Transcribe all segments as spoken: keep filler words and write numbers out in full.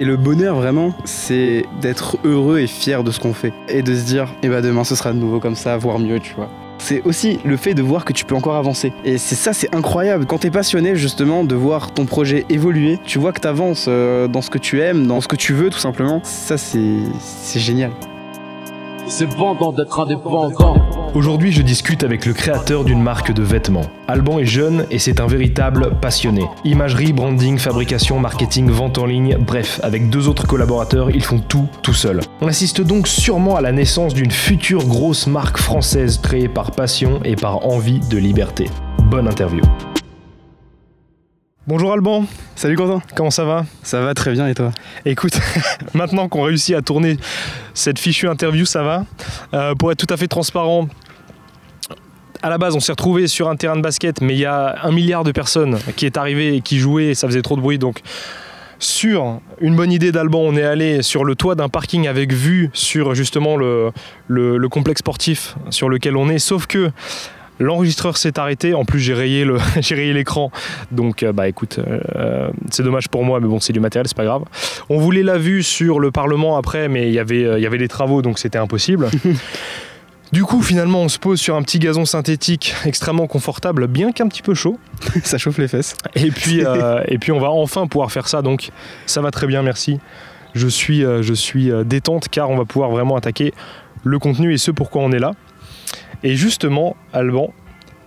Et le bonheur vraiment, c'est d'être heureux et fier de ce qu'on fait et de se dire, eh ben demain ce sera de nouveau comme ça, voire mieux, tu vois. C'est aussi le fait de voir que tu peux encore avancer. Et c'est ça, c'est incroyable. Quand t'es passionné, justement, de voir ton projet évoluer, tu vois que t'avances dans ce que tu aimes, dans ce que tu veux, tout simplement. Ça, c'est, c'est génial. C'est bon d'être indépendant. Aujourd'hui, je discute avec le créateur d'une marque de vêtements. Alban est jeune et c'est un véritable passionné. Imagerie, branding, fabrication, marketing, vente en ligne, bref, avec deux autres collaborateurs, ils font tout, tout seul. On assiste donc sûrement à la naissance d'une future grosse marque française créée par passion et par envie de liberté. Bonne interview. Bonjour Alban. Salut Quentin. Comment ça va ? Ça va très bien et toi ? Écoute, maintenant qu'on réussit à tourner cette fichue interview, ça va. Euh, pour être tout à fait transparent, à la base on s'est retrouvé sur un terrain de basket, mais il y a un milliard de personnes qui est arrivé et qui jouaient et ça faisait trop de bruit, donc sur une bonne idée d'Alban, on est allé sur le toit d'un parking avec vue sur justement le, le, le complexe sportif sur lequel on est, sauf que l'enregistreur s'est arrêté. En plus, j'ai rayé le, j'ai rayé l'écran. Donc, euh, bah écoute, euh, c'est dommage pour moi, mais bon, c'est du matériel, c'est pas grave. On voulait la vue sur le Parlement après, mais il y avait, euh, il y avait les travaux, donc c'était impossible. Du coup, finalement, on se pose sur un petit gazon synthétique extrêmement confortable, bien qu'un petit peu chaud. Ça chauffe les fesses. Et puis, euh, et puis, on va enfin pouvoir faire ça. Donc, ça va très bien, merci. Je suis, euh, je suis euh, détente, car on va pouvoir vraiment attaquer le contenu et ce pourquoi on est là. Et justement, Alban,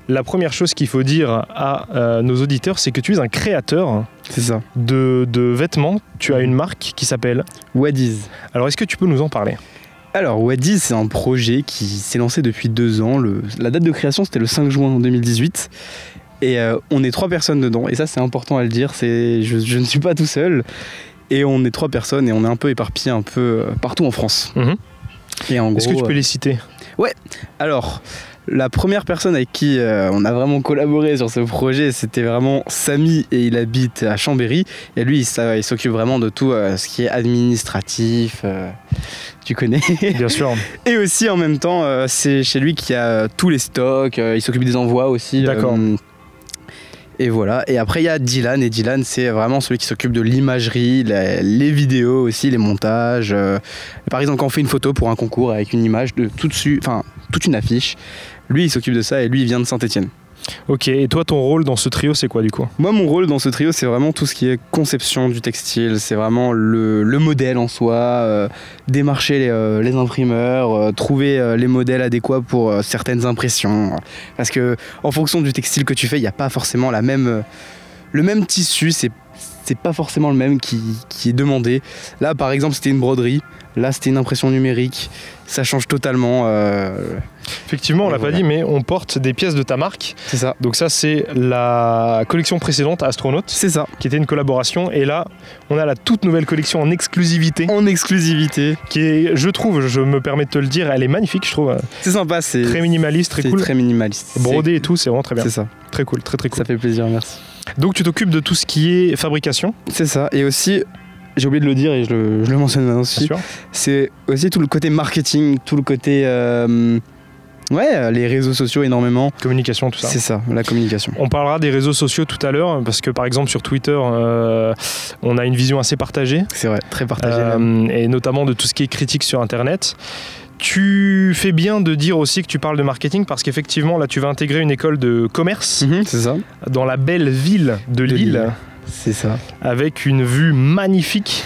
la première chose qu'il faut dire à euh, nos auditeurs, c'est que tu es un créateur. C'est ça. De, de vêtements. Tu as une marque qui s'appelle Wadiz. Alors, est-ce que tu peux nous en parler ? Alors, Wadiz, c'est un projet qui s'est lancé depuis deux ans. Le, la date de création, c'était le cinq juin deux mille dix-huit. Et euh, on est trois personnes dedans. Et ça, c'est important à le dire. C'est, je, je ne suis pas tout seul. Et on est trois personnes et on est un peu éparpillés un peu partout en France. Mmh. Et en gros, est-ce que tu peux les citer ? Ouais, alors la première personne avec qui euh, on a vraiment collaboré sur ce projet, c'était vraiment Samy et il habite à Chambéry. Et lui, il, ça, il s'occupe vraiment de tout euh, ce qui est administratif, euh, tu connais. Bien sûr. Et aussi en même temps, euh, c'est chez lui qu'il y a euh, tous les stocks, euh, il s'occupe des envois aussi. D'accord. Euh, et voilà. Et après, il y a Dylan. Et Dylan, c'est vraiment celui qui s'occupe de l'imagerie, les, les vidéos aussi, les montages. Euh, par exemple, quand on fait une photo pour un concours avec une image, de tout dessus, enfin, toute une affiche, lui, il s'occupe de ça et lui, il vient de Saint-Étienne. Ok. Et toi, ton rôle dans ce trio, c'est quoi du coup ? Moi, mon rôle dans ce trio, c'est vraiment tout ce qui est conception du textile. C'est vraiment le, le modèle en soi, euh, démarcher les, euh, les imprimeurs, euh, trouver euh, les modèles adéquats pour euh, certaines impressions. Parce que en fonction du textile que tu fais, il n'y a pas forcément la même, euh, le même tissu. C'est, c'est pas forcément le même qui, qui est demandé. Là, par exemple, c'était une broderie. Là, c'était une impression numérique. Ça change totalement. Euh... Effectivement, on l'a voilà. pas dit, mais on porte des pièces de ta marque. C'est ça. Donc ça, c'est la collection précédente, Astronautes. C'est ça. Qui était une collaboration. Et là, on a la toute nouvelle collection en exclusivité. En exclusivité. Qui est, je trouve, je me permets de te le dire, elle est magnifique, je trouve. C'est sympa. C'est très minimaliste, très c'est cool. Très minimaliste. Brodé et tout, c'est vraiment très bien. C'est ça. Très cool, très très cool. Ça fait plaisir, merci. Donc tu t'occupes de tout ce qui est fabrication. C'est ça. Et aussi, j'ai oublié de le dire et je le, je le mentionne maintenant aussi, c'est aussi tout le côté marketing, tout le côté... Euh, ouais, les réseaux sociaux énormément. Communication, tout ça. C'est ça, la communication. On parlera des réseaux sociaux tout à l'heure, parce que par exemple sur Twitter, euh, on a une vision assez partagée. C'est vrai, très partagée. Euh, et notamment de tout ce qui est critique sur Internet. Tu fais bien de dire aussi que tu parles de marketing parce qu'effectivement, là, tu vas intégrer une école de commerce. Mmh, c'est ça. Dans la belle ville de, de Lille. Lille. C'est ça. Avec une vue magnifique.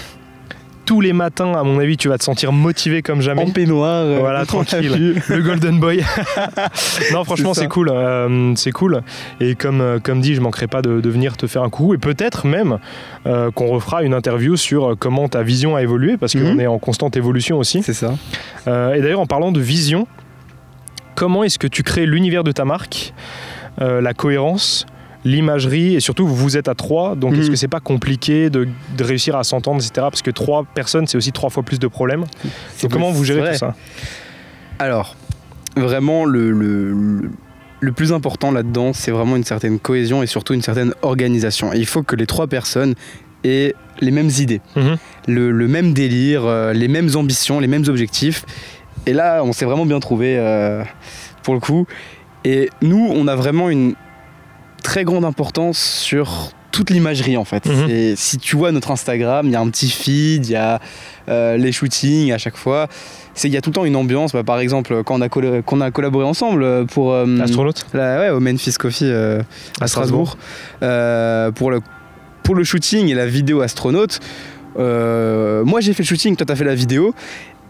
Tous les matins, à mon avis, tu vas te sentir motivé comme jamais. En peignoir. Euh, voilà, tranquille. Le Golden Boy. Non, franchement, c'est, c'est cool. Euh, c'est cool. Et comme, comme dit, je ne manquerai pas de, de venir te faire un coup. Et peut-être même euh, qu'on refera une interview sur comment ta vision a évolué, parce qu'on mm-hmm. est en constante évolution aussi. C'est ça. Euh, et d'ailleurs, en parlant de vision, comment est-ce que tu crées l'univers de ta marque, euh, la cohérence, l'imagerie, et surtout vous êtes à trois, donc mmh. est-ce que c'est pas compliqué de, de réussir à s'entendre, et cetera. Parce que trois personnes, c'est aussi trois fois plus de problèmes. C'est donc comment vous gérez vrai. Tout ça ? Alors, vraiment, le, le, le plus important là-dedans, c'est vraiment une certaine cohésion et surtout une certaine organisation. Et il faut que les trois personnes aient les mêmes idées, mmh. le, le même délire, euh, les mêmes ambitions, les mêmes objectifs. Et là, on s'est vraiment bien trouvé euh, pour le coup. Et nous, on a vraiment une très grande importance sur toute l'imagerie en fait. Mm-hmm. Et si tu vois notre Instagram, il y a un petit feed, il y a euh, les shootings à chaque fois. Il y a tout le temps une ambiance. Bah, par exemple, quand on a, colla- qu'on a collaboré ensemble pour euh, Astronautes, ouais, au Memphis Coffee euh, à, à Strasbourg, Strasbourg. Euh, pour, le, pour le shooting et la vidéo Astronautes. Euh, moi j'ai fait le shooting, toi t'as fait la vidéo.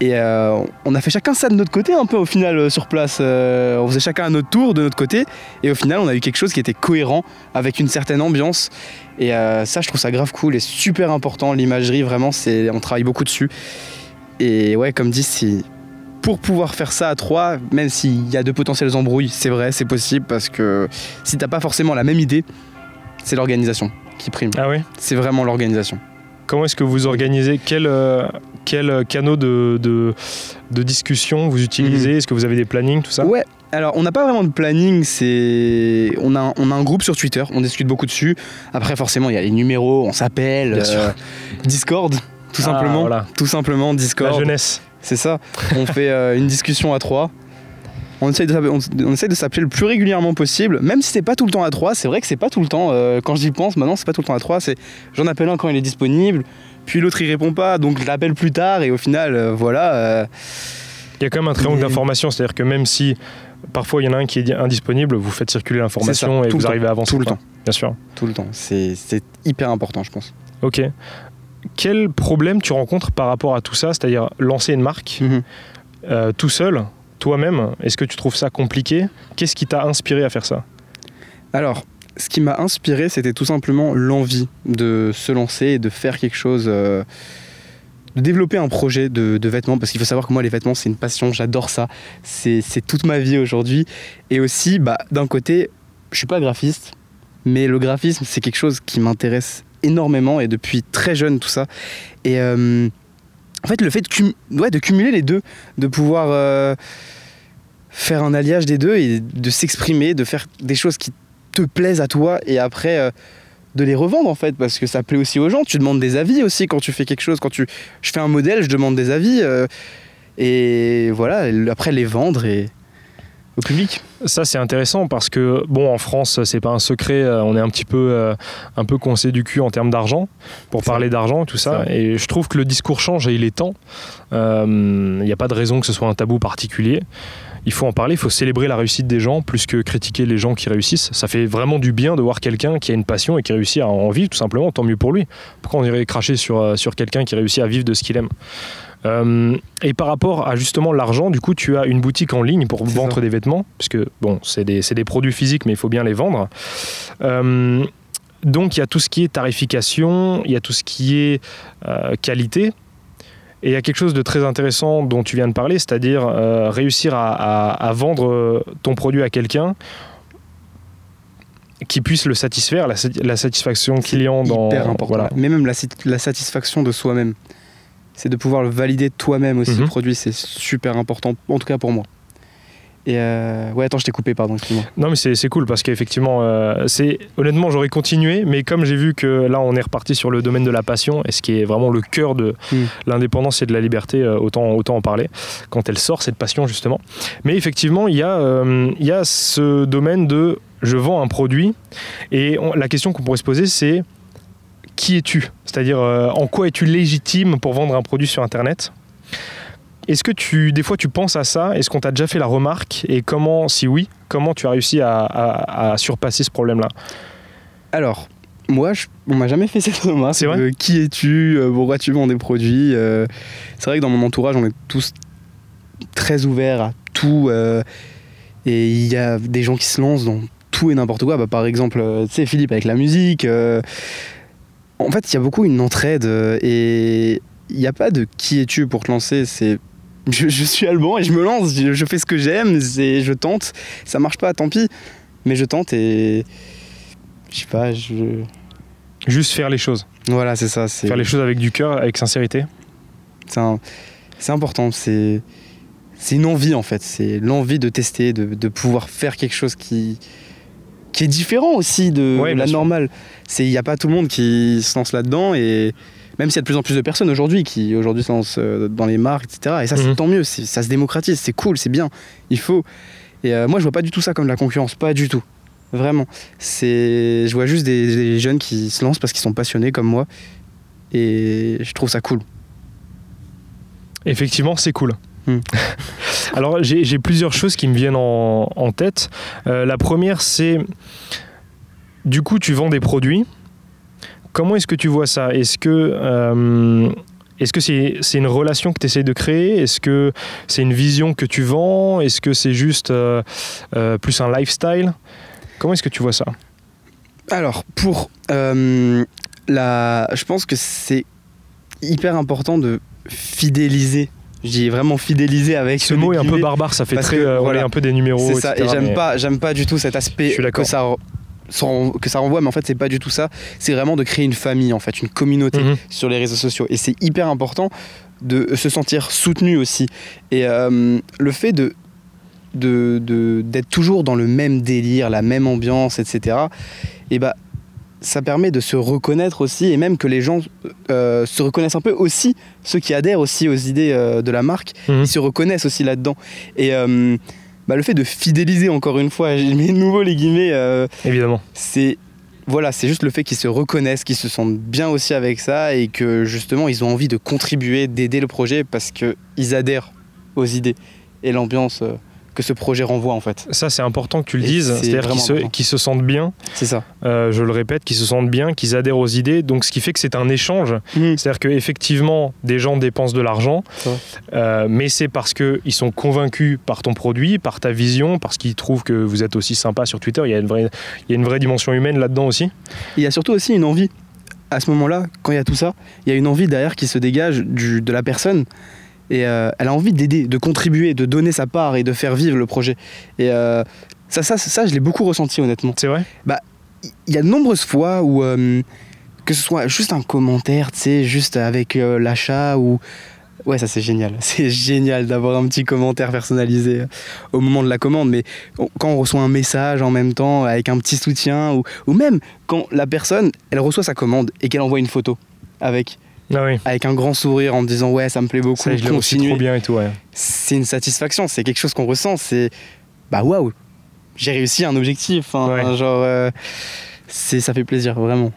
Et euh, on a fait chacun ça de notre côté un peu au final euh, sur place. Euh, on faisait chacun à notre tour de notre côté. Et au final, on a eu quelque chose qui était cohérent avec une certaine ambiance. Et euh, ça, je trouve ça grave cool et super important. L'imagerie, vraiment, c'est, on travaille beaucoup dessus. Et ouais, comme dit, si, pour pouvoir faire ça à trois, même s'il y a de potentielles embrouilles, c'est vrai, c'est possible. Parce que si t'as pas forcément la même idée, c'est l'organisation qui prime. Ah oui ? C'est vraiment l'organisation. Comment est-ce que vous organisez ? Quel, euh, quel canot de, de, de discussion vous utilisez ? Mmh. Est-ce que vous avez des plannings, tout ça ? Ouais, alors on n'a pas vraiment de planning, c'est... On, a, on a un groupe sur Twitter, on discute beaucoup dessus. Après forcément, il y a les numéros, on s'appelle, euh, Discord, tout ah, simplement. Voilà. Tout simplement, Discord. La jeunesse. C'est ça, on fait euh, une discussion à trois. On essaye, de, on, on essaye de s'appeler le plus régulièrement possible, même si c'est pas tout le temps à trois. C'est vrai que c'est pas tout le temps, euh, quand j'y pense maintenant, c'est pas tout le temps à trois. C'est, j'en appelle un quand il est disponible, puis l'autre il répond pas, donc je l'appelle plus tard et au final, euh, voilà. Euh, il y a quand même un triangle et... d'information, c'est-à-dire que même si parfois il y en a un qui est indisponible, vous faites circuler l'information ça, et vous arrivez temps, à avancer. Tout le temps. Bien sûr. Tout le temps. C'est, c'est hyper important, je pense. Ok. Quel problème tu rencontres par rapport à tout ça ? C'est-à-dire lancer une marque, mm-hmm. euh, tout seul ? Toi-même, est-ce que tu trouves ça compliqué ? Qu'est-ce qui t'a inspiré à faire ça ? Alors, ce qui m'a inspiré, c'était tout simplement l'envie de se lancer et de faire quelque chose, euh, de développer un projet de, de vêtements, parce qu'il faut savoir que moi, les vêtements, c'est une passion, j'adore ça, c'est, c'est toute ma vie aujourd'hui. Et aussi, bah, d'un côté, je suis pas graphiste, mais le graphisme, c'est quelque chose qui m'intéresse énormément, et depuis très jeune, tout ça. Et... Euh, en fait, le fait de, cum- ouais, de cumuler les deux, de pouvoir euh, faire un alliage des deux et de s'exprimer, de faire des choses qui te plaisent à toi et après euh, de les revendre en fait, parce que ça plaît aussi aux gens. Tu demandes des avis aussi quand tu fais quelque chose. Quand tu, je fais un modèle, je demande des avis euh, et voilà, après les vendre et... au public. Ça c'est intéressant parce que bon, en France c'est pas un secret, euh, on est un petit peu euh, un peu coincé du cul en termes d'argent pour c'est parler vrai. d'argent tout ça, et je trouve que le discours change et il est temps. Il euh, n'y a pas de raison que ce soit un tabou particulier. Il faut en parler, il faut célébrer la réussite des gens plus que critiquer les gens qui réussissent. Ça fait vraiment du bien de voir quelqu'un qui a une passion et qui réussit à en vivre, tout simplement, tant mieux pour lui. Pourquoi on irait cracher sur, sur quelqu'un qui réussit à vivre de ce qu'il aime ? Euh, et par rapport à justement l'argent, du coup tu as une boutique en ligne pour c'est vendre ça. des vêtements, puisque bon, c'est des, c'est des produits physiques mais il faut bien les vendre. Euh, donc il y a tout ce qui est tarification, il y a tout ce qui est euh, qualité. Et il y a quelque chose de très intéressant dont tu viens de parler, c'est-à-dire euh, réussir à, à, à vendre ton produit à quelqu'un qui puisse le satisfaire, la, la satisfaction c'est client hyper dans... hyper important, voilà. Mais même la, la satisfaction de soi-même. C'est de pouvoir le valider toi-même aussi, mmh. le produit, c'est super important, en tout cas pour moi. Et euh... ouais, attends, je t'ai coupé, pardon, excuse-moi. Non, mais c'est, c'est cool parce qu'effectivement, euh, c'est... honnêtement, j'aurais continué, mais comme j'ai vu que là, on est reparti sur le domaine de la passion, et ce qui est vraiment le cœur de mmh. l'indépendance et de la liberté, euh, autant, autant en parler quand elle sort, cette passion, justement. Mais effectivement, il y, euh, y a ce domaine de je vends un produit, et on, la question qu'on pourrait se poser, c'est qui es-tu ? C'est-à-dire, euh, en quoi es-tu légitime pour vendre un produit sur Internet ? Est-ce que tu, des fois tu penses à ça ? Est-ce qu'on t'a déjà fait la remarque ? Et comment, si oui, comment tu as réussi à, à, à surpasser ce problème-là ? Alors, moi, je, on m'a jamais fait cette remarque. C'est vrai ? euh, Qui es-tu ? euh, Pourquoi tu vends des produits ? euh, C'est vrai que dans mon entourage, on est tous très ouverts à tout. Euh, et il y a des gens qui se lancent dans tout et n'importe quoi. Bah, par exemple, euh, tu sais, Philippe avec la musique. Euh, en fait, il y a beaucoup une entraide. Euh, et il n'y a pas de qui es-tu pour te lancer. C'est... Je, je suis Alban et je me lance, je, je fais ce que j'aime, c'est, je tente, ça marche pas, tant pis, mais je tente et je sais pas, je... Juste faire les choses. Voilà, c'est ça. C'est... Faire les choses avec du cœur, avec sincérité. C'est, un... c'est important, c'est... c'est une envie en fait, c'est l'envie de tester, de, de pouvoir faire quelque chose qui... qui est différent aussi de ouais, la normale. Il n'y a pas tout le monde qui se lance là-dedans et... Même s'il y a de plus en plus de personnes aujourd'hui qui aujourd'hui se lancent dans les marques, et cetera. Et ça, c'est mmh. tant mieux, c'est, ça se démocratise, c'est cool, c'est bien, il faut. Et euh, moi, je vois pas du tout ça comme de la concurrence, pas du tout. Vraiment. C'est... Je vois juste des, des jeunes qui se lancent parce qu'ils sont passionnés comme moi. Et je trouve ça cool. Effectivement, c'est cool. Mmh. Alors, j'ai, j'ai plusieurs choses qui me viennent en, en tête. Euh, la première, c'est... Du coup, tu vends des produits. Comment est-ce que tu vois ça ? Est-ce que... Euh, Est-ce que c'est, c'est une relation que tu essayes de créer ? Est-ce que c'est une vision que tu vends ? Est-ce que c'est juste euh, euh, plus un lifestyle ? Comment est-ce que tu vois ça ? Alors, pour euh, la... Je pense que c'est hyper important de fidéliser. Je dis vraiment fidéliser avec... Ce mot est un peu barbare, ça fait très... Que, euh, voilà, un peu des numéros, c'est ça, et cetera. Et j'aime, mais... pas, j'aime pas du tout cet aspect que ça... que ça renvoie, mais en fait c'est pas du tout ça, c'est vraiment de créer une famille en fait, une communauté mmh. sur les réseaux sociaux, et c'est hyper important de se sentir soutenu aussi, et euh, le fait de, de, de, d'être toujours dans le même délire, la même ambiance, etc., et bah ça permet de se reconnaître aussi, et même que les gens euh, se reconnaissent un peu aussi, ceux qui adhèrent aussi aux idées euh, de la marque, mmh. ils se reconnaissent aussi là-dedans, et euh, bah, le fait de fidéliser, encore une fois, je mets de nouveau les guillemets, euh, évidemment, c'est, voilà, c'est juste le fait qu'ils se reconnaissent, qu'ils se sentent bien aussi avec ça, et que justement ils ont envie de contribuer, d'aider le projet, parce qu'ils adhèrent aux idées et l'ambiance euh, que ce projet renvoie en fait. Ça, c'est important que tu le et dises, c'est c'est-à-dire qu'ils se, qu'ils se sentent bien, c'est ça. Euh, je le répète, qu'ils se sentent bien, qu'ils adhèrent aux idées, donc ce qui fait que c'est un échange, mmh. c'est-à-dire qu'effectivement des gens dépensent de l'argent, euh, mais c'est parce qu'ils sont convaincus par ton produit, par ta vision, parce qu'ils trouvent que vous êtes aussi sympa sur Twitter, il y a une vraie, il y a une vraie dimension humaine là-dedans aussi. Il y a surtout aussi une envie, à ce moment-là, quand il y a tout ça, il y a une envie derrière qui se dégage du, de la personne, et euh, elle a envie d'aider, de contribuer, de donner sa part et de faire vivre le projet, et euh, ça, ça, ça je l'ai beaucoup ressenti honnêtement. C'est vrai ? Bah, il y a de nombreuses fois où euh, que ce soit juste un commentaire, tu sais, juste avec euh, l'achat, ou ouais, ça c'est génial, c'est génial d'avoir un petit commentaire personnalisé au moment de la commande, mais quand on reçoit un message en même temps avec un petit soutien, ou, ou même quand la personne elle reçoit sa commande et qu'elle envoie une photo avec... Ah oui. Avec un grand sourire en me disant ouais, ça me plaît beaucoup, ça, je continue trop bien et tout, ouais. C'est une satisfaction, c'est quelque chose qu'on ressent, c'est bah waouh, j'ai réussi un objectif, hein, ouais. Genre euh, c'est, ça fait plaisir vraiment.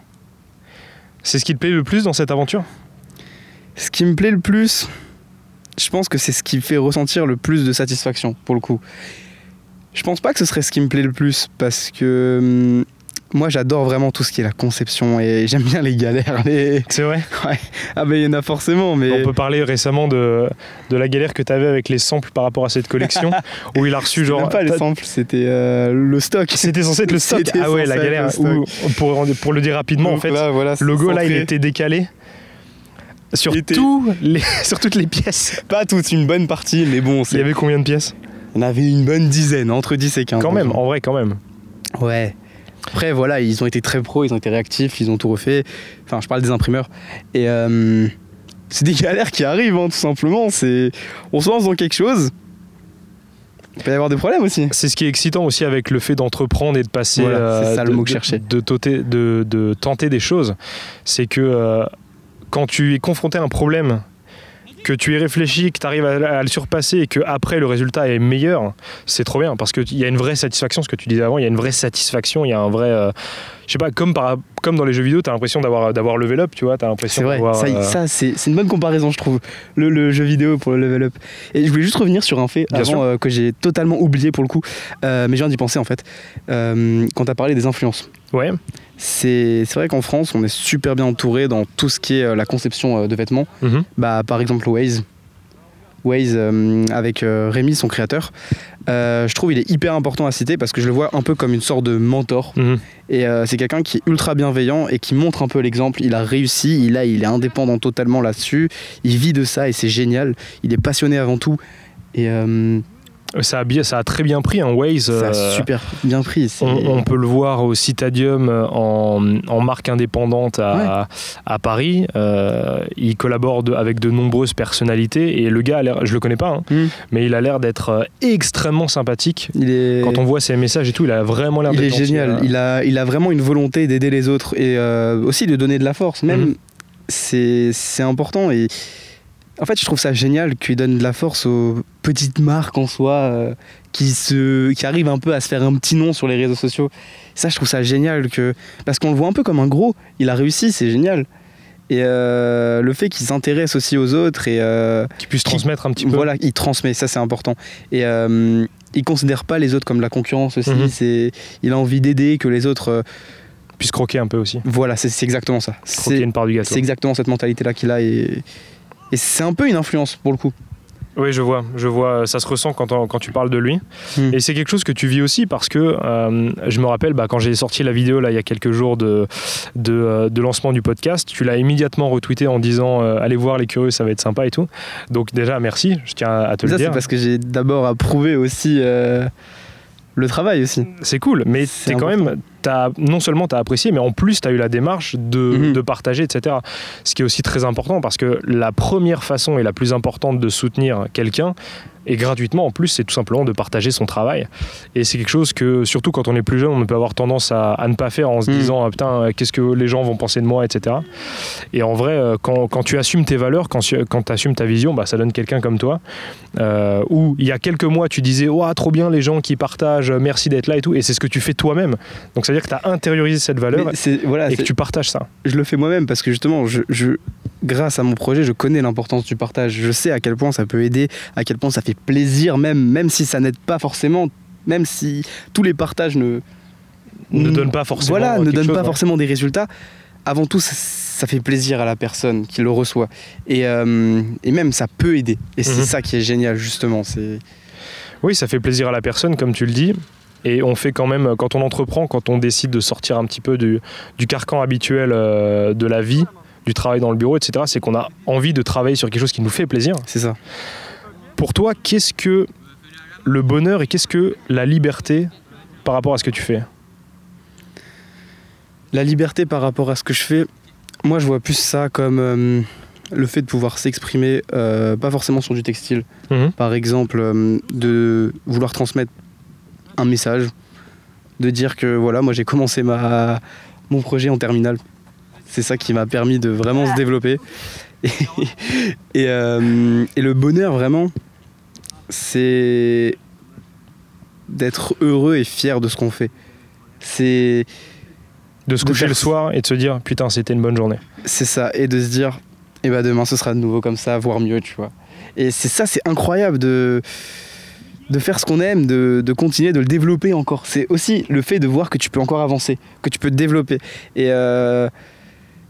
C'est ce qui te plaît le plus dans cette aventure ? Ce qui me plaît le plus, je pense que c'est ce qui fait ressentir le plus de satisfaction pour le coup. Je pense pas que ce serait ce qui me plaît le plus, parce que hum, moi, j'adore vraiment tout ce qui est la conception, et j'aime bien les galères. Les... C'est vrai ? Ouais. Ah ben, il y en a forcément, mais... On peut parler récemment de, de la galère que tu avais avec les samples par rapport à cette collection, où il a reçu c'était genre... C'était pas les samples, c'était euh, le stock. C'était censé être le stock. C'était ah ouais, la galère. Où, pour, pour le dire rapidement, donc en fait, là, voilà, le logo, là, il était décalé. Sur, était... Les, sur toutes les pièces. Pas toutes, une bonne partie, mais bon... C'est... Il y avait combien de pièces ? Il y en avait une bonne dizaine, entre dix et quinze. Quand même, en vrai, quand même. Ouais. Après voilà, ils ont été très pros, ils ont été réactifs, ils ont tout refait, enfin je parle des imprimeurs, et euh, c'est des galères qui arrivent, hein, tout simplement, c'est... on se lance dans quelque chose, il peut y avoir des problèmes aussi. C'est ce qui est excitant aussi avec le fait d'entreprendre et de passer, voilà, euh, c'est ça, le de, mot que je cherchais. De, de, de, de tenter des choses, c'est que euh, quand tu es confronté à un problème, que tu y réfléchis, que tu arrives à, à le surpasser, et que après le résultat est meilleur, c'est trop bien, parce qu'il y a une vraie satisfaction, ce que tu disais avant, il y a une vraie satisfaction, il y a un vrai... Euh, je sais pas, comme, par, comme dans les jeux vidéo, t'as l'impression d'avoir, d'avoir level up, tu vois, t'as l'impression... C'est vrai, d'avoir, ça, euh... ça c'est, c'est une bonne comparaison, je trouve, le, le jeu vidéo pour le level up. Et je voulais juste revenir sur un fait bien avant euh, que j'ai totalement oublié pour le coup, euh, mais je viens d'y penser en fait, euh, quand t'as parlé des influences. Ouais. C'est, c'est vrai qu'en France, on est super bien entouré dans tout ce qui est euh, la conception euh, de vêtements. Mmh. Bah, par exemple, Waze. Waze, euh, avec euh, Rémi, son créateur. Euh, je trouve qu'il est hyper important à citer, parce que je le vois un peu comme une sorte de mentor. Mmh. Et euh, c'est quelqu'un qui est ultra bienveillant et qui montre un peu l'exemple. Il a réussi, il, a, il est indépendant totalement là-dessus. Il vit de ça et c'est génial. Il est passionné avant tout. Et... Euh, Ça a, bien, ça a très bien pris, hein, Waze. Ça a euh, super bien pris. On, on peut le voir au Citadium en, en marque indépendante à, ouais. à, à Paris. Euh, il collabore de, avec de nombreuses personnalités, et le gars, a l'air, je le connais pas, hein, mm. mais il a l'air d'être extrêmement sympathique. Il est... Quand on voit ses messages et tout, il a vraiment l'air. Il est génial. Il a, il a vraiment une volonté d'aider les autres, et euh, aussi de donner de la force. Même, mm. c'est, c'est important, et En fait, je trouve ça génial qu'ils donnent de la force aux petites marques en soi euh, qui, se, qui arrivent un peu à se faire un petit nom sur les réseaux sociaux. Ça, je trouve ça génial, que, parce qu'on le voit un peu comme un gros. Il a réussi, c'est génial. Et euh, le fait qu'ils s'intéressent aussi aux autres et... Euh, qu'ils puissent transmettre un petit peu. Voilà, ils transmettent, ça c'est important. Et euh, ils ne considèrent pas les autres comme la concurrence aussi. Mmh. C'est, il a envie d'aider, que les autres... Euh, puissent croquer un peu aussi. Voilà, c'est, c'est exactement ça. Croquer c'est, une part du gâteau. C'est exactement cette mentalité-là qu'il a et... Et c'est un peu une influence pour le coup. Oui, je vois, je vois, ça se ressent quand, quand tu parles de lui. Mmh. Et c'est quelque chose que tu vis aussi parce que euh, je me rappelle bah, quand j'ai sorti la vidéo là, il y a quelques jours de, de, de lancement du podcast, tu l'as immédiatement retweeté en disant euh, allez voir les curieux, ça va être sympa et tout. Donc déjà merci, je tiens à te ça, le dire. Ça c'est parce que j'ai d'abord à prouver aussi euh, le travail aussi. C'est cool, mais c'est quand même... T'as, non seulement tu as apprécié, mais en plus tu as eu la démarche de, mmh. de partager, et cetera. Ce qui est aussi très important parce que la première façon et la plus importante de soutenir quelqu'un, et gratuitement en plus, c'est tout simplement de partager son travail. Et c'est quelque chose que, surtout quand on est plus jeune, on peut avoir tendance à, à ne pas faire en se mmh. disant ah, putain, qu'est-ce que les gens vont penser de moi, et cetera. Et en vrai, quand, quand tu assumes tes valeurs, quand, quand tu assumes ta vision, bah, ça donne quelqu'un comme toi. Euh, où il y a quelques mois, tu disais ouah, trop bien les gens qui partagent, merci d'être là et tout. Et c'est ce que tu fais toi-même. Donc ça C'est-à-dire que tu as intériorisé cette valeur c'est, voilà, et que tu partages ça. Je le fais moi-même parce que justement, je, je, grâce à mon projet, je connais l'importance du partage. Je sais à quel point ça peut aider, à quel point ça fait plaisir, même, même si ça n'aide pas forcément, même si tous les partages ne, ne donnent pas forcément, voilà, ne donnent chose, pas ouais. forcément des résultats. Avant tout, ça, ça fait plaisir à la personne qui le reçoit. Et, euh, et même, ça peut aider. Et mmh. c'est ça qui est génial, justement. C'est... Oui, ça fait plaisir à la personne, comme tu le dis. Et on fait quand même, quand on entreprend, quand on décide de sortir un petit peu du, du carcan habituel euh, de la vie, du travail dans le bureau, et cetera, c'est qu'on a envie de travailler sur quelque chose qui nous fait plaisir. C'est ça. Pour toi, qu'est-ce que le bonheur et qu'est-ce que la liberté par rapport à ce que tu fais ? La liberté par rapport à ce que je fais, moi je vois plus ça comme euh, le fait de pouvoir s'exprimer, euh, pas forcément sur du textile, mmh. par exemple, euh, de vouloir transmettre un message, de dire que voilà, moi j'ai commencé ma, mon projet en terminale, c'est ça qui m'a permis de vraiment se développer et, et, euh, et le bonheur vraiment c'est d'être heureux et fier de ce qu'on fait, c'est de se coucher de faire... le soir et de se dire putain c'était une bonne journée, c'est ça, et de se dire eh ben demain ce sera de nouveau comme ça, voire mieux, tu vois, et c'est ça, c'est incroyable de de faire ce qu'on aime, de, de continuer, de le développer encore. C'est aussi le fait de voir que tu peux encore avancer, que tu peux te développer. Et euh,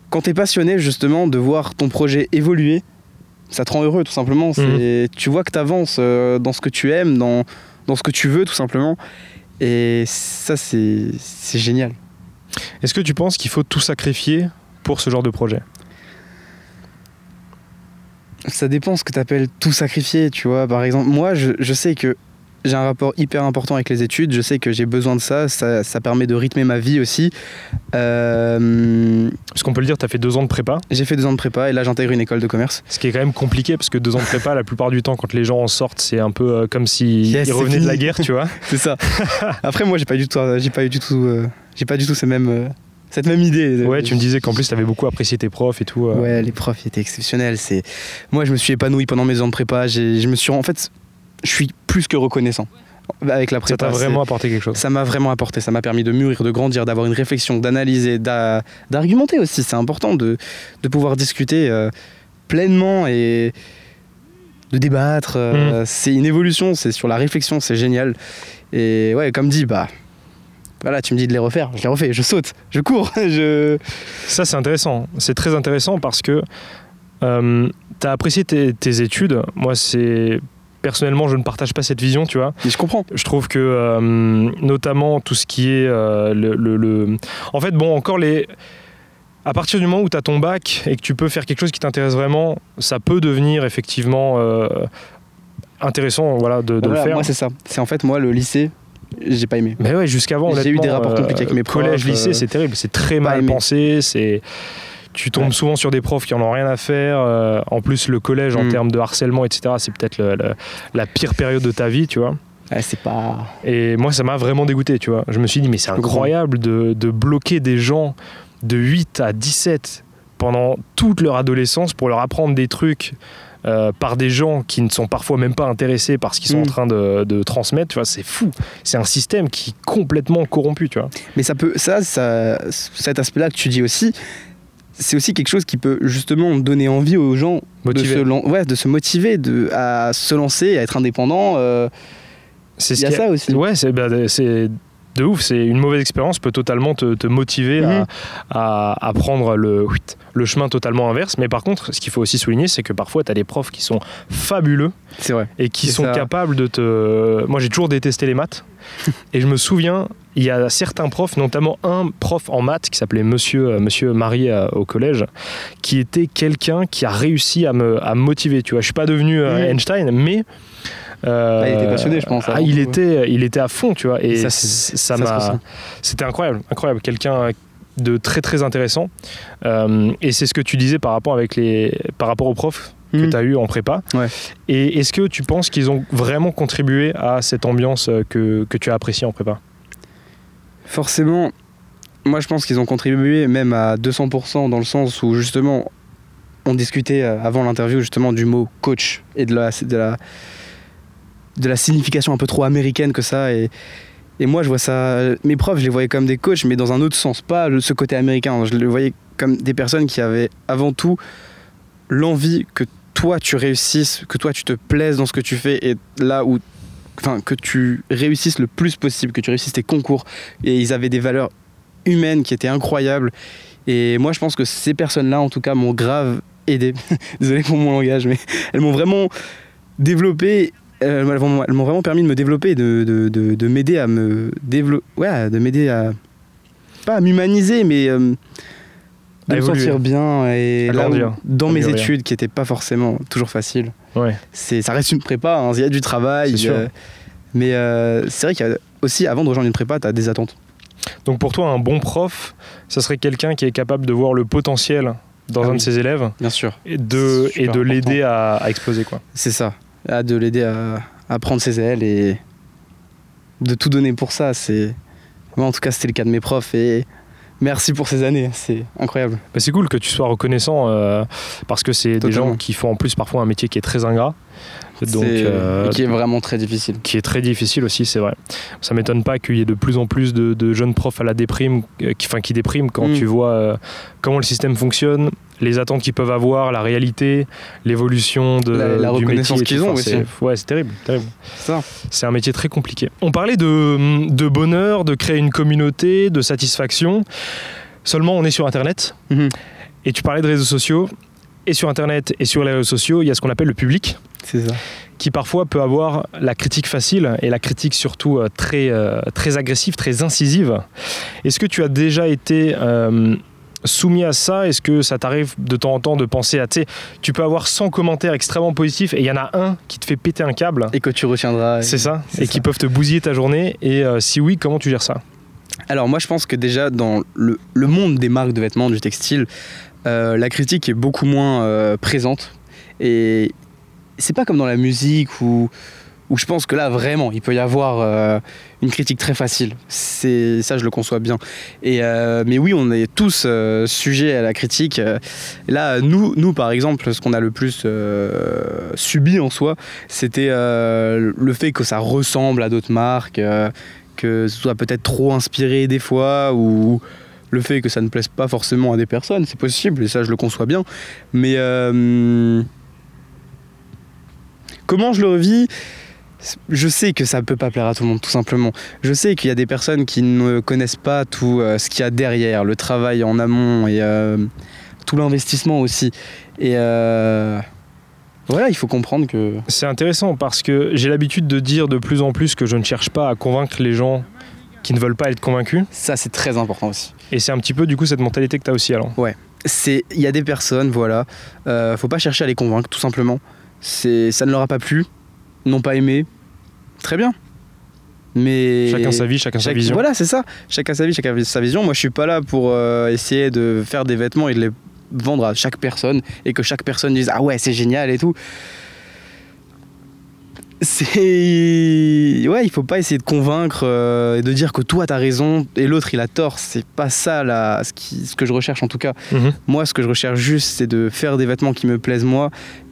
quand t'es passionné, justement, de voir ton projet évoluer, ça te rend heureux, tout simplement. C'est, mmh. Tu vois que t'avances euh, dans ce que tu aimes, dans, dans ce que tu veux, tout simplement. Et ça, c'est, c'est génial. Est-ce que tu penses qu'il faut tout sacrifier pour ce genre de projet ? Ça dépend ce que t'appelles tout sacrifier, tu vois. Par exemple, moi, je, je sais que j'ai un rapport hyper important avec les études. Je sais que j'ai besoin de ça. Ça, ça permet de rythmer ma vie aussi. Euh... Parce qu'on peut le dire, t'as fait deux ans de prépa. J'ai fait deux ans de prépa et là, j'intègre une école de commerce. Ce qui est quand même compliqué parce que deux ans de prépa, la plupart du temps, quand les gens en sortent, c'est un peu euh, comme s'ils yes, revenaient de la guerre, tu vois. C'est ça. Après, moi, j'ai pas du tout, j'ai pas eu du tout, euh, j'ai pas du tout ces mêmes... Euh... cette même idée. Ouais, tu me disais qu'en plus, t'avais beaucoup apprécié tes profs et tout. Euh... Ouais, les profs, ils étaient exceptionnels. C'est... Moi, je me suis épanoui pendant mes ans de prépa. J'ai... Je me suis... En fait, je suis plus que reconnaissant avec la prépa. Ça t'a vraiment c'est... apporté quelque chose. Ça m'a vraiment apporté. Ça m'a permis de mûrir, de grandir, d'avoir une réflexion, d'analyser, d'a... d'argumenter aussi. C'est important de, de pouvoir discuter euh, pleinement et de débattre. Euh, mmh. C'est une évolution, c'est sur la réflexion, c'est génial. Et ouais, comme dit, bah... Voilà, tu me dis de les refaire, je les refais, je saute, je cours, je... Ça, c'est intéressant. C'est très intéressant parce que euh, t'as apprécié tes, tes études. Moi, c'est... Personnellement, je ne partage pas cette vision, tu vois. Mais je comprends. Je trouve que, euh, notamment, tout ce qui est... Euh, le, le, le... En fait, bon, encore les... À partir du moment où t'as ton bac et que tu peux faire quelque chose qui t'intéresse vraiment, ça peut devenir, effectivement, euh, intéressant, voilà, de, de voilà, le faire. Moi, c'est ça. C'est en fait, moi, le lycée... J'ai pas aimé. Mais ouais, jusqu'avant, j'ai eu des rapports euh, compliqués avec mes profs. Collège, lycée, euh, c'est terrible. C'est très mal aimé. Pensé. C'est... Tu tombes ouais. souvent sur des profs qui en ont rien à faire. Euh, en plus, le collège, mmh. en termes de harcèlement, et cetera, c'est peut-être le, le, la pire période de ta vie, tu vois. Ouais, c'est pas... Et moi, ça m'a vraiment dégoûté, tu vois. Je me suis dit, mais c'est incroyable de, de bloquer des gens de huit à dix-sept pendant toute leur adolescence pour leur apprendre des trucs euh, par des gens qui ne sont parfois même pas intéressés par ce qu'ils sont mmh. en train de, de transmettre, tu vois, c'est fou. C'est un système qui est complètement corrompu, tu vois. Mais ça peut, ça, ça, cet aspect-là que tu dis aussi, c'est aussi quelque chose qui peut justement donner envie aux gens de se, ouais, de se motiver, de, à se lancer, à être indépendant. Euh, c'est ce y a ça a... aussi. Ouais, c'est, bah, c'est de ouf. C'est une mauvaise expérience peut totalement te, te motiver mmh. à, à, à prendre le, le chemin totalement inverse. Mais par contre, ce qu'il faut aussi souligner, c'est que parfois, tu as des profs qui sont fabuleux c'est vrai. et qui c'est sont ça. capables de te... Moi, j'ai toujours détesté les maths. Et je me souviens... Il y a certains profs, notamment un prof en maths qui s'appelait Monsieur, euh, Monsieur Marie euh, au collège, qui était quelqu'un qui a réussi à me, à me motiver. Tu vois, je suis pas devenu euh, Einstein, mais euh, ah, il était passionné, je pense. Ah, il était, il était à fond, tu vois. Et, et ça, c'est, ça, ça m'a, c'était incroyable, incroyable. Quelqu'un de très très intéressant. Euh, et c'est ce que tu disais par rapport avec les, par rapport aux profs mmh. que tu as eu en prépa. Ouais. Et est-ce que tu penses qu'ils ont vraiment contribué à cette ambiance que que tu as appréciée en prépa? Forcément, moi je pense qu'ils ont contribué même à deux cents pour cent dans le sens où justement on discutait avant l'interview justement du mot coach et de la, de la, de la signification un peu trop américaine que ça et, et moi je vois ça, mes profs je les voyais comme des coachs mais dans un autre sens, pas ce côté américain, je les voyais comme des personnes qui avaient avant tout l'envie que toi tu réussisses, que toi tu te plaises dans ce que tu fais et là où Enfin, que tu réussisses le plus possible, que tu réussisses tes concours. Et ils avaient des valeurs humaines qui étaient incroyables. Et moi, je pense que ces personnes-là, en tout cas, m'ont grave aidé. Désolé pour mon langage, mais elles m'ont vraiment développé. Euh, elles, m'ont, elles m'ont vraiment permis de me développer, de, de, de, de m'aider à me développer. Ouais, de m'aider à. Pas à m'humaniser, mais. Euh, de me sentir bien et là où, dans mes études qui n'étaient pas forcément toujours faciles. Ouais. C'est, ça reste une prépa, hein, il y a du travail, c'est euh, mais euh, c'est vrai qu'il y a aussi, avant de rejoindre une prépa, tu as des attentes. Donc pour toi, un bon prof, ça serait quelqu'un qui est capable de voir le potentiel dans ah un oui. de ses élèves bien sûr. et de, et de l'aider à, à exploser. Quoi. C'est ça, à de l'aider à, à prendre ses ailes et de tout donner pour ça. C'est... Moi en tout cas, c'était le cas de mes profs et... Merci pour ces années, c'est incroyable. Bah c'est cool que tu sois reconnaissant euh, parce que c'est Totalement. des gens qui font en plus parfois un métier qui est très ingrat. Donc, euh, qui est vraiment très difficile. Qui est très difficile aussi, c'est vrai. Ça m'étonne pas qu'il y ait de plus en plus de, de jeunes profs à la déprime, euh, qui, enfin, qui dépriment quand mmh. tu vois euh, comment le système fonctionne, les attentes qu'ils peuvent avoir, la réalité, l'évolution de, la, la du métier. La reconnaissance qu'ils ont enfin, aussi. C'est, ouais, c'est terrible. terrible. Ça. C'est un métier très compliqué. On parlait de, de bonheur, de créer une communauté, de satisfaction. Seulement, on est sur Internet. Mmh. Et tu parlais de réseaux sociaux. Et sur Internet et sur les réseaux sociaux, il y a ce qu'on appelle le public. C'est ça. Qui parfois peut avoir la critique facile et la critique surtout euh, très, euh, très agressive, très incisive. Est-ce que tu as déjà été euh, soumis à ça ? Est-ce que ça t'arrive de temps en temps de penser à... Tu peux avoir cent commentaires extrêmement positifs et il y en a un qui te fait péter un câble. Et que tu retiendras. C'est ça. C'est et ça. Qui peuvent te bousiller ta journée. Et euh, si oui, comment tu gères ça ? Alors moi je pense que déjà dans le, le monde des marques de vêtements, du textile, euh, la critique est beaucoup moins euh, présente. Et... C'est pas comme dans la musique où, où je pense que là vraiment il peut y avoir euh, une critique très facile. C'est, ça je le conçois bien. Et, euh, mais oui, on est tous euh, sujets à la critique. Là nous, nous par exemple, ce qu'on a le plus euh, subi en soi, c'était euh, le fait que ça ressemble à d'autres marques, euh, que ce soit peut-être trop inspiré des fois ou... Le fait que ça ne plaise pas forcément à des personnes, c'est possible et ça je le conçois bien. Mais... Euh, Comment je le revis ? Je sais que ça peut pas plaire à tout le monde, tout simplement. Je sais qu'il y a des personnes qui ne connaissent pas tout euh, ce qu'il y a derrière, le travail en amont et euh, tout l'investissement aussi. Et euh, voilà, il faut comprendre que... C'est intéressant parce que j'ai l'habitude de dire de plus en plus que je ne cherche pas à convaincre les gens qui ne veulent pas être convaincus. Ça, c'est très important aussi. Et c'est un petit peu, du coup, cette mentalité que tu as aussi, alors. Ouais. C'est, il y a des personnes, voilà, euh, faut pas chercher à les convaincre, tout simplement. C'est, ça ne leur a pas plu, n'ont pas aimé, très bien. Mais chacun sa vie, chacun chaque, sa vision. Voilà, c'est ça. Chacun sa vie, chacun sa vision. Moi, je suis pas là pour euh, essayer de faire des vêtements et de les vendre à chaque personne et que chaque personne dise ah ouais, c'est génial et tout. c'est... Ouais, il faut pas essayer de convaincre euh, et de dire que toi t'as raison et l'autre il a tort. C'est pas ça là, ce, qui, ce que je recherche en tout cas. Mm-hmm. Moi, ce que je recherche juste, c'est de faire des vêtements qui me plaisent moi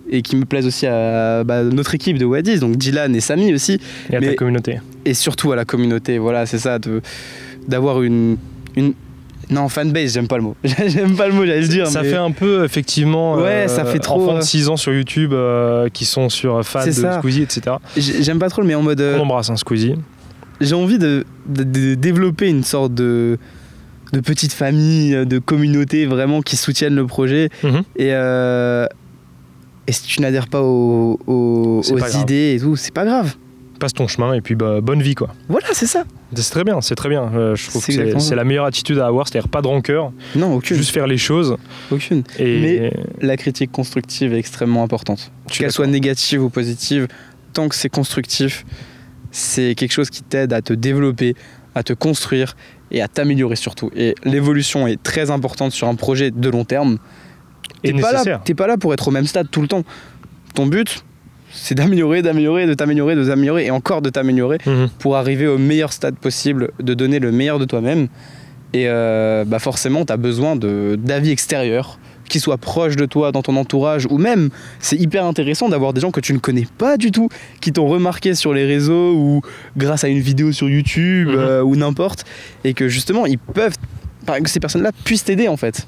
et qui me plaisent aussi à bah, notre équipe de Wadiz, donc Dylan et Samy aussi. Et à mais... ta communauté. Et surtout à la communauté, voilà, c'est ça, de... d'avoir une... une... Non, fanbase, j'aime pas le mot. J'aime pas le mot, j'allais se dire. Ça mais... fait un peu, effectivement, ouais, euh, ça fait trop, enfants de six ans sur YouTube euh, qui sont sur fans de ça. Squeezie, et cetera. J'aime pas trop, mais en mode... Euh, On embrasse un Squeezie. J'ai envie de, de, de développer une sorte de, de petite famille, de communauté vraiment qui soutiennent le projet. Mm-hmm. Et, euh, et si tu n'adhères pas aux, aux, aux idées et tout, c'est pas grave. Passe ton chemin et puis bah, bonne vie quoi. Voilà, c'est ça. C'est très bien, c'est très bien. Euh, je trouve c'est que c'est, c'est la meilleure attitude à avoir, c'est-à-dire pas de rancœur. Non, aucune. Juste faire les choses. Aucune. Et mais la critique constructive est extrêmement importante. Qu'elle soit négative ou positive, tant que c'est constructif, c'est quelque chose qui t'aide à te développer, à te construire et à t'améliorer surtout. Et l'évolution est très importante sur un projet de long terme. Et t'es nécessaire. Pas là, t'es pas là pour être au même stade tout le temps. Ton but, c'est d'améliorer, d'améliorer, de t'améliorer, de t'améliorer et encore de t'améliorer mmh. pour arriver au meilleur stade possible, de donner le meilleur de toi-même. Et euh, bah forcément, t'as besoin de, d'avis extérieurs, qu'ils soient proches de toi, dans ton entourage, ou même, c'est hyper intéressant d'avoir des gens que tu ne connais pas du tout, qui t'ont remarqué sur les réseaux ou grâce à une vidéo sur YouTube mmh. euh, ou n'importe, et que justement, ils peuvent, que ces personnes-là puissent t'aider en fait.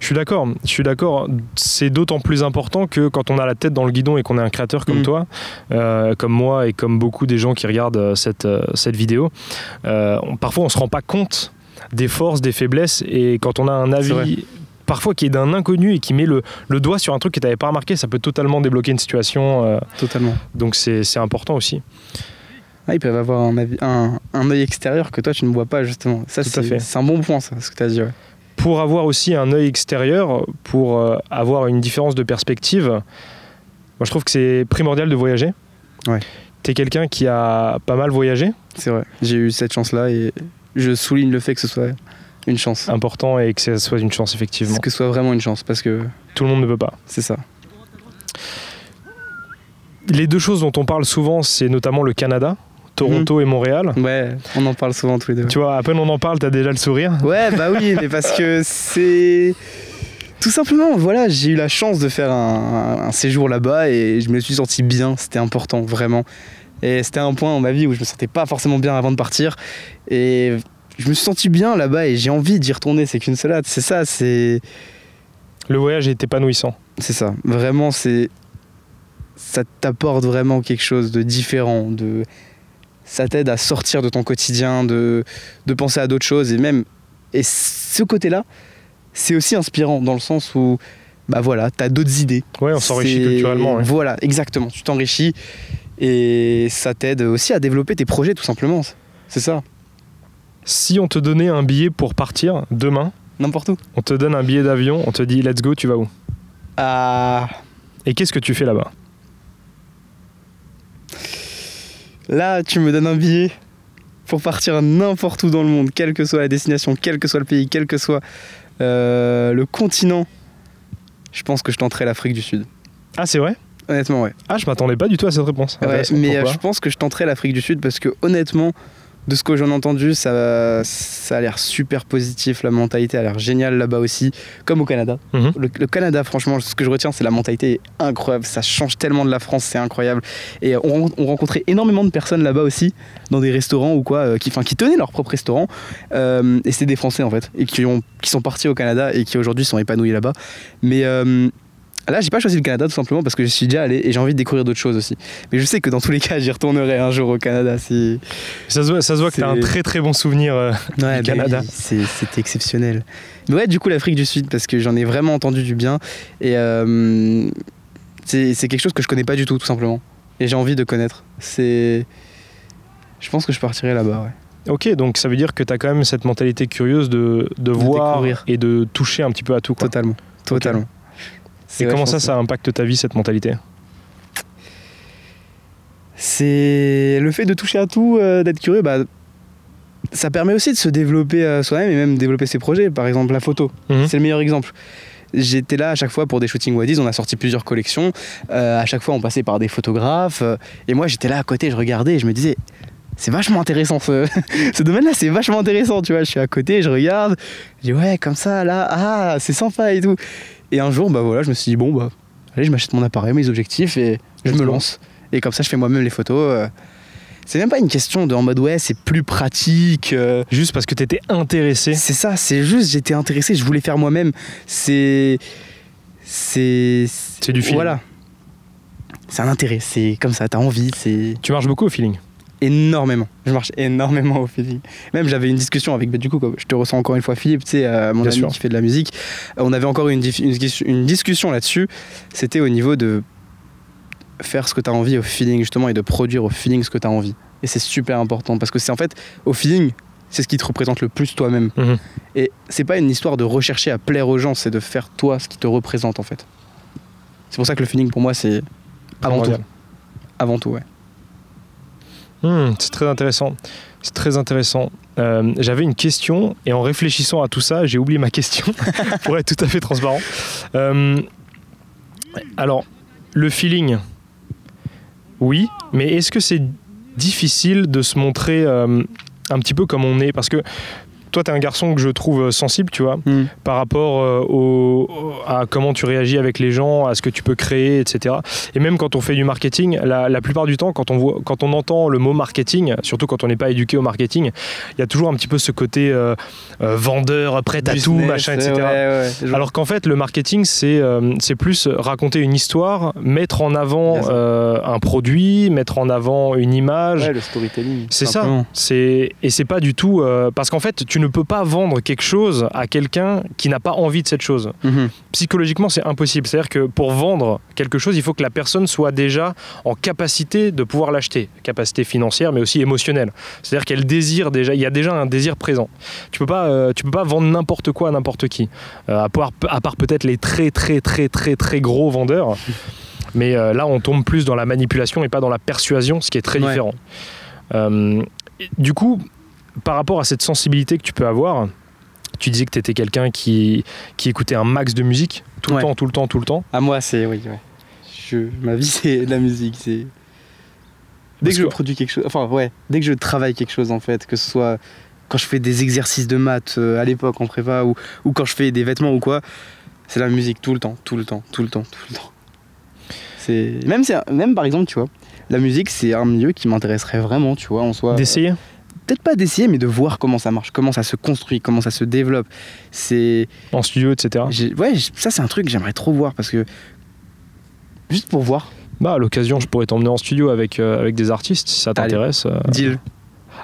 Je suis d'accord, je suis d'accord. C'est d'autant plus important que quand on a la tête dans le guidon et qu'on est un créateur comme mmh. toi, euh, comme moi et comme beaucoup des gens qui regardent cette, cette vidéo, euh, on, parfois on se rend pas compte des forces, des faiblesses, et quand on a un avis parfois qui est d'un inconnu et qui met le, le doigt sur un truc que tu n'avais pas remarqué, ça peut totalement débloquer une situation. Euh, totalement. Donc c'est, c'est important aussi. Ah, ils peuvent avoir un, un, un œil extérieur que toi tu ne vois pas justement. Ça, c'est, c'est un bon point ça, ce que tu as dit. Ouais. Pour avoir aussi un œil extérieur, pour euh, avoir une différence de perspective, moi je trouve que c'est primordial de voyager. Ouais. T'es quelqu'un qui a pas mal voyagé. C'est vrai, j'ai eu cette chance-là et je souligne le fait que ce soit une chance. Important et que ce soit une chance, effectivement. Que ce soit vraiment une chance, parce que... tout le monde ne peut pas. C'est ça. Les deux choses dont on parle souvent, c'est notamment le Canada. Toronto mmh. et Montréal. Ouais, on en parle souvent tous les deux. Tu vois, à peine on en parle, t'as déjà le sourire. Ouais, bah oui, mais parce que c'est... Tout simplement, voilà, j'ai eu la chance de faire un, un, un séjour là-bas et je me suis senti bien, c'était important, vraiment. Et c'était un point dans ma vie où je me sentais pas forcément bien avant de partir. Et je me suis senti bien là-bas et j'ai envie d'y retourner, c'est qu'une seule hâte, c'est ça, c'est... Le voyage est épanouissant. C'est ça, vraiment, c'est... Ça t'apporte vraiment quelque chose de différent, de... ça t'aide à sortir de ton quotidien, de, de penser à d'autres choses. Et même et ce côté-là, c'est aussi inspirant dans le sens où bah voilà, t'as d'autres idées. Ouais, on s'enrichit c'est, culturellement. Ouais. Voilà, exactement. Tu t'enrichis et ça t'aide aussi à développer tes projets tout simplement. C'est ça. Si on te donnait un billet pour partir demain, n'importe où. On te donne un billet d'avion, on te dit let's go, tu vas où ? Ah. Et qu'est-ce que tu fais là-bas ? Là, tu me donnes un billet pour partir n'importe où dans le monde, quelle que soit la destination, quel que soit le pays, quel que soit euh, le continent. Je pense que je tenterai l'Afrique du Sud. Ah, c'est vrai ? Honnêtement, ouais. Ah, je m'attendais pas du tout à cette réponse. Ouais, mais euh, je pense que je tenterai l'Afrique du Sud parce que, honnêtement, de ce que j'en ai entendu, ça, ça a l'air super positif. La mentalité a l'air géniale là-bas aussi, comme au Canada. Mmh. Le, le Canada, franchement, ce que je retiens, c'est la mentalité est incroyable. Ça change tellement de la France, c'est incroyable. Et on, on rencontrait énormément de personnes là-bas aussi, dans des restaurants ou quoi, euh, qui, qui tenaient leur propre restaurant. Euh, et c'est des Français, en fait, et qui, ont, qui sont partis au Canada et qui, aujourd'hui, sont épanouis là-bas. Mais... Euh, là, j'ai pas choisi le Canada tout simplement parce que je suis déjà allé et j'ai envie de découvrir d'autres choses aussi. Mais je sais que dans tous les cas, j'y retournerai un jour au Canada. Si... Ça se voit, ça se voit que t'as un très très bon souvenir euh, ouais, du Canada. Oui, c'est, c'était exceptionnel. Mais ouais, du coup, l'Afrique du Sud parce que j'en ai vraiment entendu du bien et euh, c'est, c'est quelque chose que je connais pas du tout, tout simplement. Et j'ai envie de connaître. C'est... Je pense que je partirai là-bas, ouais. Ok, donc ça veut dire que t'as quand même cette mentalité curieuse de, de, de voir découvrir. Et de toucher un petit peu à tout, quoi. Totalement, totalement. Okay. C'est et comment ça, ça impacte ta vie, cette mentalité ? C'est le fait de toucher à tout, euh, d'être curieux, bah, ça permet aussi de se développer euh, soi-même et même développer ses projets. Par exemple, la photo, mmh. c'est le meilleur exemple. j'étais là à chaque fois pour des shootings Wadiz, on a sorti plusieurs collections, euh, à chaque fois on passait par des photographes, euh, et moi j'étais là à côté, je regardais et je me disais, c'est vachement intéressant ce, ce domaine là, c'est vachement intéressant, tu vois, je suis à côté, je regarde, je dis ouais comme ça, là, ah c'est sympa et tout. Et un jour, bah voilà, je me suis dit bon bah, allez je m'achète mon appareil, mes objectifs et je me lance. Et comme ça je fais moi-même les photos. Euh, C'est même pas une question de en mode ouais c'est plus pratique euh... juste parce que t'étais intéressé. C'est ça, c'est juste j'étais intéressé, je voulais faire moi-même. C'est c'est c'est du feeling. Voilà, c'est un intérêt, c'est comme ça, t'as envie. C'est. Tu marches beaucoup au feeling. Énormément, je marche énormément au feeling. Même j'avais une discussion avec, du coup, quoi, je te ressens encore une fois Philippe, tu sais, euh, mon Bien ami sûr. Qui fait de la musique. On avait encore une, dif... une, une discussion là-dessus. C'était au niveau de faire ce que tu as envie au feeling justement et de produire au feeling ce que tu as envie, et c'est super important parce que c'est en fait au feeling c'est ce qui te représente le plus toi-même. Mmh. Et c'est pas une histoire de rechercher à plaire aux gens, c'est de faire toi ce qui te représente en fait. C'est pour ça que le feeling pour moi c'est avant tout avant tout ouais. Mmh, c'est très intéressant. C'est très intéressant. Euh, j'avais une question et en réfléchissant à tout ça j'ai oublié ma question pour être tout à fait transparent. Euh, alors le feeling, oui, mais est-ce que c'est difficile de se montrer euh, un petit peu comme on est ? Parce que toi, t'es un garçon que je trouve sensible, tu vois, mm. par rapport euh, au, à comment tu réagis avec les gens, à ce que tu peux créer, et cetera. Et même quand on fait du marketing, la, la plupart du temps, quand on, voit, quand on entend le mot marketing, surtout quand on n'est pas éduqué au marketing, il y a toujours un petit peu ce côté euh, euh, vendeur, prêt à tout, machin, et cetera. Ouais, ouais, alors qu'en fait, le marketing, c'est, euh, c'est plus raconter une histoire, mettre en avant euh, un produit, mettre en avant une image. Ouais, le storytelling. C'est simplement. ça. C'est, et c'est pas du tout... Euh, parce qu'en fait, tu ne peux pas vendre quelque chose à quelqu'un qui n'a pas envie de cette chose. Mmh. Psychologiquement, c'est impossible. C'est-à-dire que pour vendre quelque chose, il faut que la personne soit déjà en capacité de pouvoir l'acheter. Capacité financière, mais aussi émotionnelle. C'est-à-dire qu'elle désire déjà, il y a déjà un désir présent. Tu peux pas, euh, tu peux pas vendre n'importe quoi à n'importe qui. Euh, à part, à part peut-être les très, très, très, très, très gros vendeurs. Mais euh, là, on tombe plus dans la manipulation et pas dans la persuasion, ce qui est très ouais. différent. Euh, du coup... Par rapport à cette sensibilité que tu peux avoir, tu disais que tu étais quelqu'un qui, qui écoutait un max de musique, tout ouais. le temps, tout le temps, tout le temps. À moi, c'est, oui, ouais. Je, ma vie, c'est de la musique. C'est... Dès Parce que je produis quelque chose, enfin, ouais, dès que je travaille quelque chose, en fait, que ce soit quand je fais des exercices de maths euh, à l'époque en prépa ou, ou quand je fais des vêtements ou quoi, c'est la musique tout le temps, tout le temps, tout le temps, tout le temps. C'est... Même, c'est, même par exemple, tu vois, la musique, c'est un milieu qui m'intéresserait vraiment, tu vois, en soi. D'essayer euh, peut-être pas d'essayer, mais de voir comment ça marche, comment ça se construit, comment ça se développe. C'est... En studio, et cetera. J'ai... Ouais, ça c'est un truc que j'aimerais trop voir, parce que... Juste pour voir. Bah, à l'occasion, je pourrais t'emmener en studio avec, euh, avec des artistes, si ça t'intéresse. Allez, euh... deal.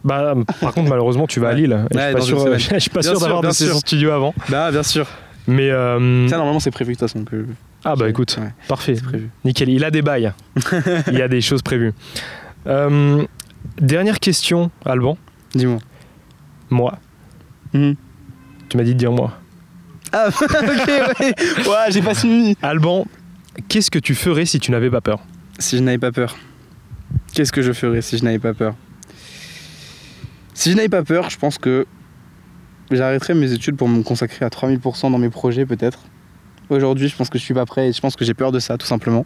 Bah, par contre, malheureusement, tu vas à Lille. Je ouais, suis pas sûr, euh, je suis pas sûr d'avoir de ces studios avant. Bah, bien sûr. Mais... Euh... Ça, normalement, c'est prévu de toute façon que... Ah bah, écoute, ouais. Parfait. C'est prévu. Nickel, il a des bails. Il y a des choses prévues. Euh... Dernière question, Alban. Dis-moi. Moi. Mmh. Tu m'as dit de dire moi. Ah, ok, ouais. Ouais, j'ai pas fini. Alban, qu'est-ce que tu ferais si tu n'avais pas peur ? Si je n'avais pas peur. Qu'est-ce que je ferais si je n'avais pas peur ? Si je n'avais pas peur, je pense que j'arrêterais mes études pour me consacrer à trois mille pour cent dans mes projets, peut-être. Aujourd'hui, je pense que je suis pas prêt et je pense que j'ai peur de ça, tout simplement.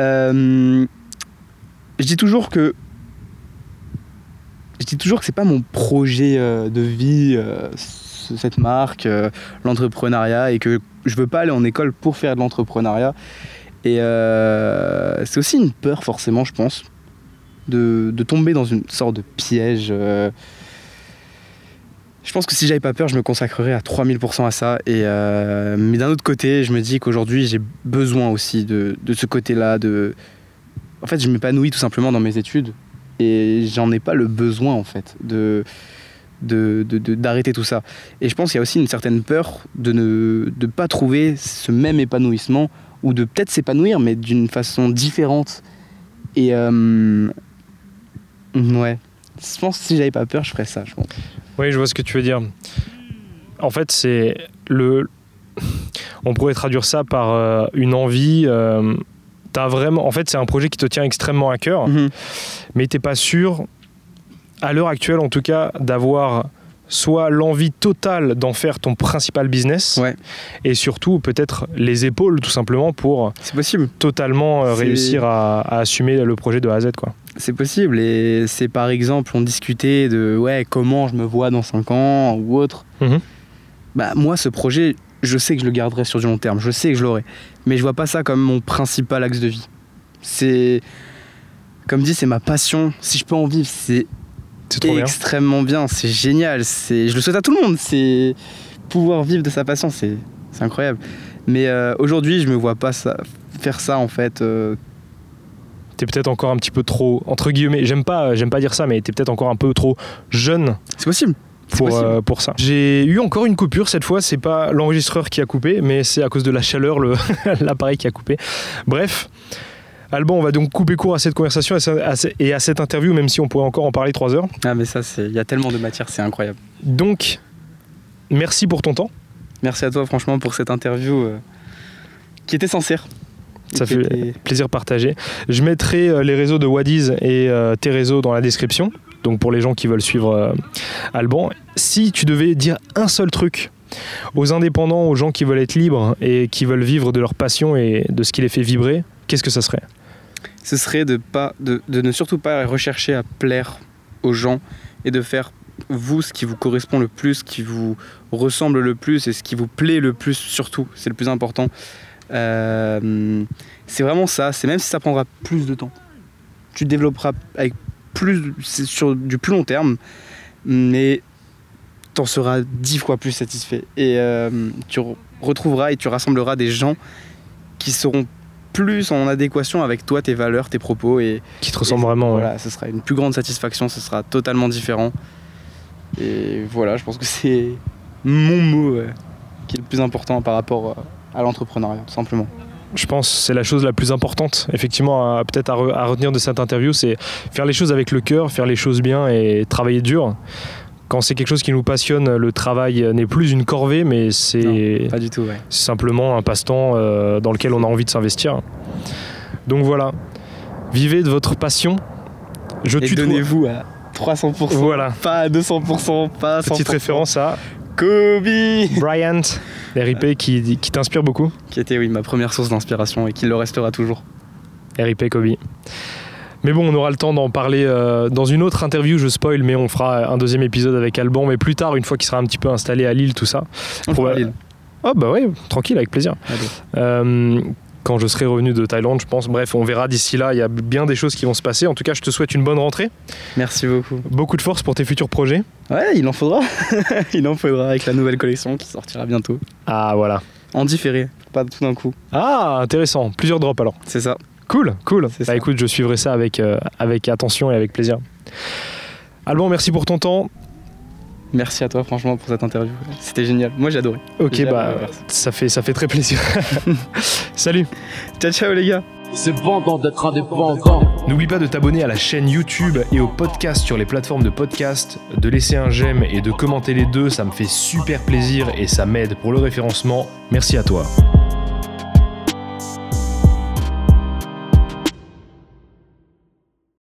Euh... Je dis toujours que. Je dis toujours que c'est pas mon projet euh, de vie, euh, c- cette marque, euh, l'entrepreneuriat, et que je veux pas aller en école pour faire de l'entrepreneuriat. Et euh, c'est aussi une peur, forcément, je pense, de, de tomber dans une sorte de piège. Euh, je pense que si j'avais pas peur, je me consacrerais à trois mille pour cent à ça. Et, euh, mais d'un autre côté, je me dis qu'aujourd'hui, j'ai besoin aussi de, de ce côté-là. De... En fait, je m'épanouis tout simplement dans mes études. Et j'en ai pas le besoin en fait de, de, de, de, d'arrêter tout ça. Et je pense qu'il y a aussi une certaine peur de ne de pas trouver ce même épanouissement, ou de peut-être s'épanouir mais d'une façon différente. Et euh, ouais, je pense que si j'avais pas peur je ferais ça, je pense. Oui, je vois ce que tu veux dire. En fait c'est le... on pourrait traduire ça par euh, une envie... Euh... T'as vraiment... En fait, c'est un projet qui te tient extrêmement à cœur, mmh. mais t'es pas sûr, à l'heure actuelle en tout cas, d'avoir soit l'envie totale d'en faire ton principal business, ouais. et surtout peut-être les épaules tout simplement pour c'est possible. totalement euh, réussir à, à assumer le projet de A à Z, quoi. C'est possible, et c'est par exemple, on discutait de ouais, comment je me vois dans cinq ans ou autre. Mmh. Bah, moi, ce projet, je sais que je le garderai sur du long terme, je sais que je l'aurai, mais je vois pas ça comme mon principal axe de vie. C'est, comme dit, c'est ma passion. Si je peux en vivre, c'est, c'est extrêmement bien. bien, c'est génial. C'est, je le souhaite à tout le monde. C'est pouvoir vivre de sa passion, c'est, c'est incroyable. Mais euh, aujourd'hui, je me vois pas ça, faire ça en fait. Euh, T'es peut-être encore un petit peu trop, entre guillemets, j'aime pas, j'aime pas dire ça, mais t'es peut-être encore un peu trop jeune. C'est possible. Pour, euh, pour ça. J'ai eu encore une coupure cette fois, c'est pas l'enregistreur qui a coupé, mais c'est à cause de la chaleur, le l'appareil qui a coupé. Bref, Alban, on va donc couper court à cette conversation et à cette interview, même si on pourrait encore en parler trois heures. Ah mais ça, il y a tellement de matière, c'est incroyable. Donc, merci pour ton temps. Merci à toi franchement pour cette interview euh, qui était sincère. Ça fait était... plaisir partagé. Je mettrai euh, les réseaux de Wadiz et euh, tes réseaux dans la description. Donc pour les gens qui veulent suivre euh, Alban, si tu devais dire un seul truc aux indépendants, aux gens qui veulent être libres et qui veulent vivre de leur passion et de ce qui les fait vibrer, qu'est-ce que ça serait ? Ce serait de, pas, de, de ne surtout pas rechercher à plaire aux gens et de faire vous ce qui vous correspond le plus, ce qui vous ressemble le plus et ce qui vous plaît le plus surtout, c'est le plus important. Euh, c'est vraiment ça, c'est même si ça prendra plus de temps, tu développeras avec plus, c'est sur du plus long terme, mais t'en seras dix fois plus satisfait et euh, tu re- retrouveras et tu rassembleras des gens qui seront plus en adéquation avec toi, tes valeurs, tes propos et qui te ressemblent vraiment. Voilà, ouais. Ce sera une plus grande satisfaction, ce sera totalement différent. Et voilà, je pense que c'est mon mot euh, qui est le plus important par rapport à l'entrepreneuriat, tout simplement. Je pense que c'est la chose la plus importante, effectivement, à, peut-être à, re, à retenir de cette interview, c'est faire les choses avec le cœur, faire les choses bien et travailler dur. Quand c'est quelque chose qui nous passionne, le travail n'est plus une corvée, mais c'est, non, pas du tout, ouais. c'est simplement un passe-temps euh, dans lequel on a envie de s'investir. Donc voilà, vivez de votre passion. Je et tutoie. Donnez-vous à trois cents pour cent, voilà. Pas à deux cents pour cent, pas à cent pour cent. Petite référence à... Kobe Bryant, R I P, qui, qui t'inspire beaucoup. Qui était, oui, ma première source d'inspiration et qui le restera toujours. R I P Kobe. Mais bon, on aura le temps d'en parler euh, dans une autre interview, je spoil, mais on fera un deuxième épisode avec Alban, mais plus tard, une fois qu'il sera un petit peu installé à Lille, tout ça. On Proba- Lille. Oh bah ouais, tranquille, avec plaisir. Euh, quand je serai revenu de Thaïlande, je pense. Bref, on verra d'ici là, il y a bien des choses qui vont se passer. En tout cas, je te souhaite une bonne rentrée. Merci beaucoup. Beaucoup de force pour tes futurs projets. Ouais, il en faudra. Il en faudra avec la nouvelle collection qui sortira bientôt. Ah, voilà. En différé, pas tout d'un coup. Ah, intéressant. Plusieurs drops alors. C'est ça. Cool, cool. C'est bah ça. Écoute, je suivrai ça avec, euh, avec attention et avec plaisir. Alban, merci pour ton temps. Merci à toi, franchement, pour cette interview. C'était génial. Moi, j'ai adoré. Ok, j'ai bah, adoré. ça fait, ça fait très plaisir. Salut. Ciao, ciao, les gars. C'est bon d'être indépendant. N'oublie pas de t'abonner à la chaîne YouTube et au podcast sur les plateformes de podcast, de laisser un j'aime et de commenter les deux, ça me fait super plaisir et ça m'aide pour le référencement. Merci à toi.